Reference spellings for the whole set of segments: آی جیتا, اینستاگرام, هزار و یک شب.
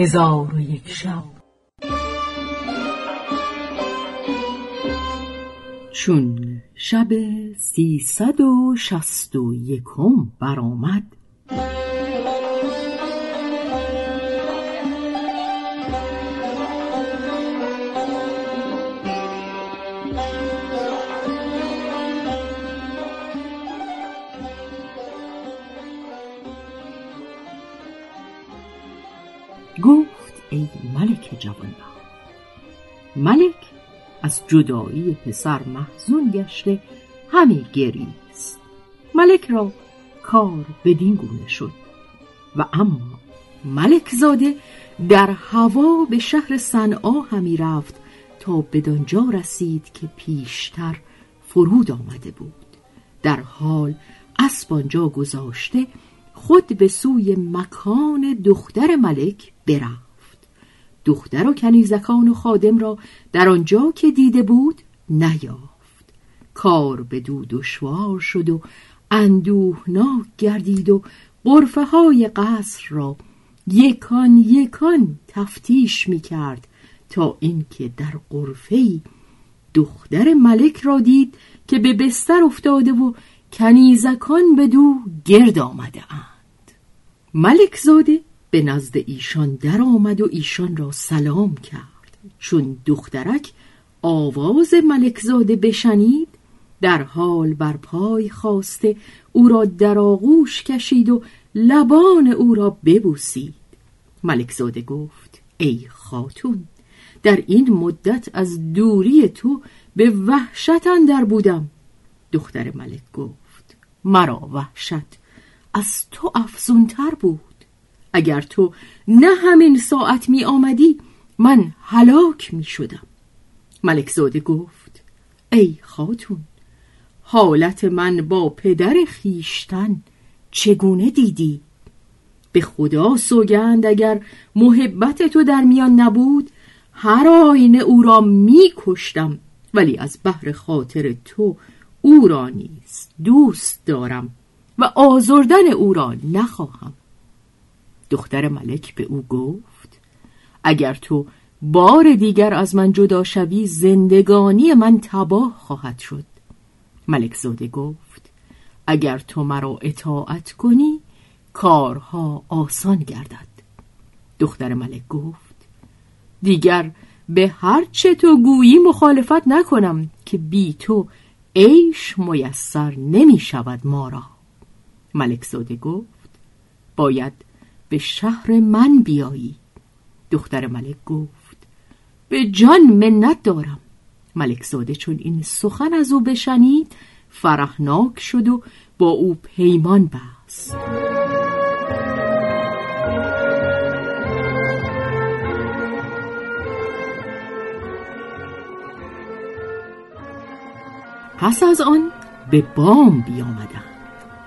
هزار و یک شب. چون شب 361 برآمد، گفت ای ملک جوانبخت. ملک از جدایی پسر محزون گشته همه گریست. ملک را کار بدین گونه شد و اما ملک زاده در هوا به شهر صنعا همی رفت تا بدانجا رسید که پیشتر فرود آمده بود. در حال اسب آنجا گذاشته خود به سوی مکان دختر ملک برفت. دختر و کنیزکان و خادم را در آنجا که دیده بود نیافت. کار بدو دشوار شد و اندوهناک گردید و غرفه های قصر را یکان یکان تفتیش می کرد تا اینکه در غرفه‌ای دختر ملک را دید که به بستر افتاده و کنیزکان بدو گرد آمده اند. ملک زاده به نزد ایشان در آمد و ایشان را سلام کرد. چون دخترک آواز ملک زاده بشنید، در حال بر پای خاسته او را در آغوش کشید و لبان او را ببوسید. ملک زاده گفت ای خاتون، در این مدت از دوری تو به وحشت اندر بودم. دختر ملک گفت مرا وحشت از تو افزونتر بود. اگر تو نه همین ساعت می آمدی من هلاک می شدم. ملک زاده گفت ای خاتون، حالت من با پدر خیشتن چگونه دیدی؟ به خدا سوگند اگر محبت تو در میان نبود هر آینه او را می کشتم، ولی از بحر خاطر تو او را نیز دوست دارم و آزردن او را نخواهم. دختر ملک به او گفت اگر تو بار دیگر از من جدا شوی زندگانی من تباه خواهد شد. ملک زاده گفت اگر تو مرا اطاعت کنی کارها آسان گردد. دختر ملک گفت دیگر به هر چه تو گویی مخالفت نکنم که بی تو عیش میسر نمی شود ما را. ملک زاده گفت باید به شهر من بیایی. دختر ملک گفت به جان منت دارم. ملک زاده چون این سخن از او بشنید فرحناک شد و با او پیمان بست. پس از آن به بام بیامدند.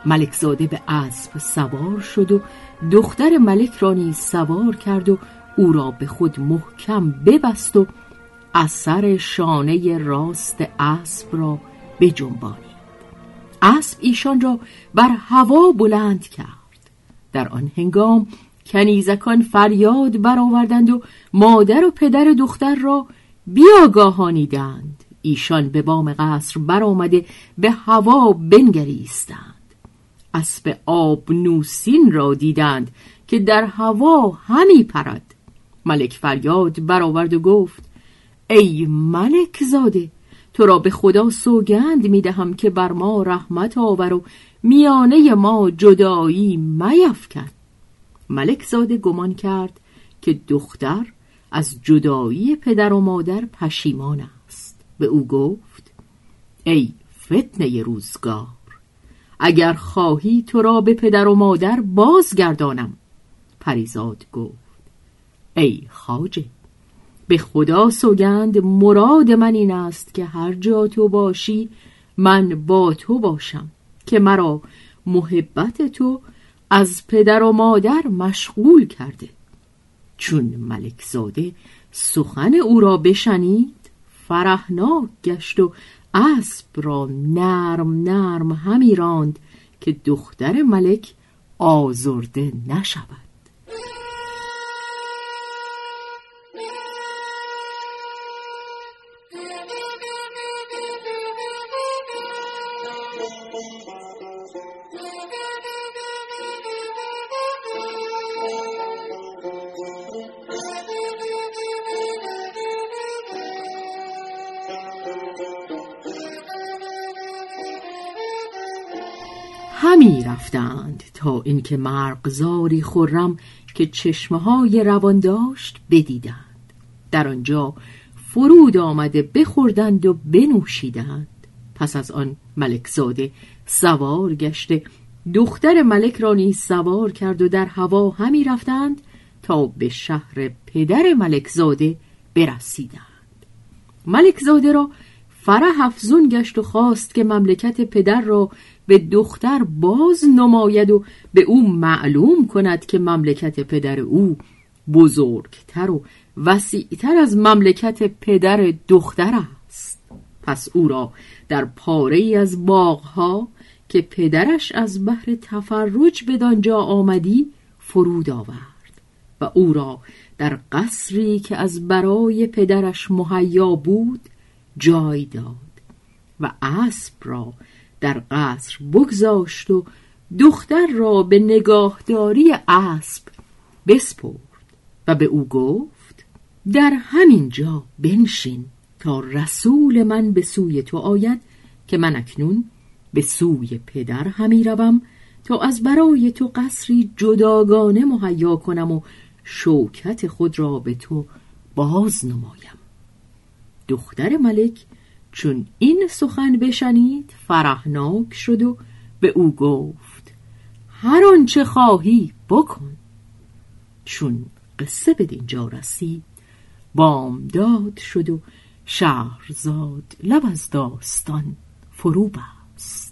ملک زاده به اسب سوار شد و دختر ملک را نیز سوار کرد و او را به خود محکم ببست و اثر شانه راست اسب را بجنبانید. اسب ایشان را بر هوا بلند کرد. در آن هنگام کنیزکان فریاد برآوردند و مادر و پدر دختر را بیاگاهانیدند. ایشان به بام قصر برآمده به هوا بنگریستند. اسب آبنوسین را دیدند که در هوا همی پرد. ملک فریاد برآورد و گفت ای ملک زاده، تو را به خدا سوگند می دهم که بر ما رحمت آور و میانه ما جدایی میفکن. ملک زاده گمان کرد که دختر از جدایی پدر و مادر پشیمان است. به او گفت ای فتنه روزگار، اگر خواهی تو را به پدر و مادر بازگردانم. پریزاد گفت ای خواجه، به خدا سوگند مراد من این است که هر جا تو باشی من با تو باشم، که مرا محبت تو از پدر و مادر مشغول کرده. چون ملک زاده سخن او را بشنید فرحناک گشت و اسب را نرم نرم همی راند که دختر ملک آزرده نشود. همی رفتند تا اینکه مرغزاری خرم که چشمه‌های روان داشت بدیدند. در آنجا فرود آمده بخوردند و بنوشیدند. پس از آن ملک زاده سوار گشته دختر ملک را نیز سوار کرد و در هوا همی رفتند تا به شهر پدر ملک زاده برسیدند. ملک زاده را فرح افزون گشت و خواست که مملکت پدر را به دختر باز نماید و به او معلوم کند که مملکت پدر او بزرگتر و وسیعتر از مملکت پدر دختر است. پس او را در پاره‌ای از باغها که پدرش از بهر تفرج بدانجا آمدی فرود آورد و او را در قصری که از برای پدرش مهیا بود جای داد و اسب را در قصر بگذاشت و دختر را به نگاهداری اسب بسپرد و به او گفت در همین جا بنشین تا رسول من به سوی تو آید که من اکنون به سوی پدر همی روم تا از برای تو قصری جداگانه مهیا کنم و شوکت خود را به تو باز نمایم. دختر ملک چون این سخن بشنید فرحناک شد و به او گفت هر آنچه خواهی بکن. چون قصه به دینجا رسید بامداد شد و شهرزاد لب از داستان فرو بست.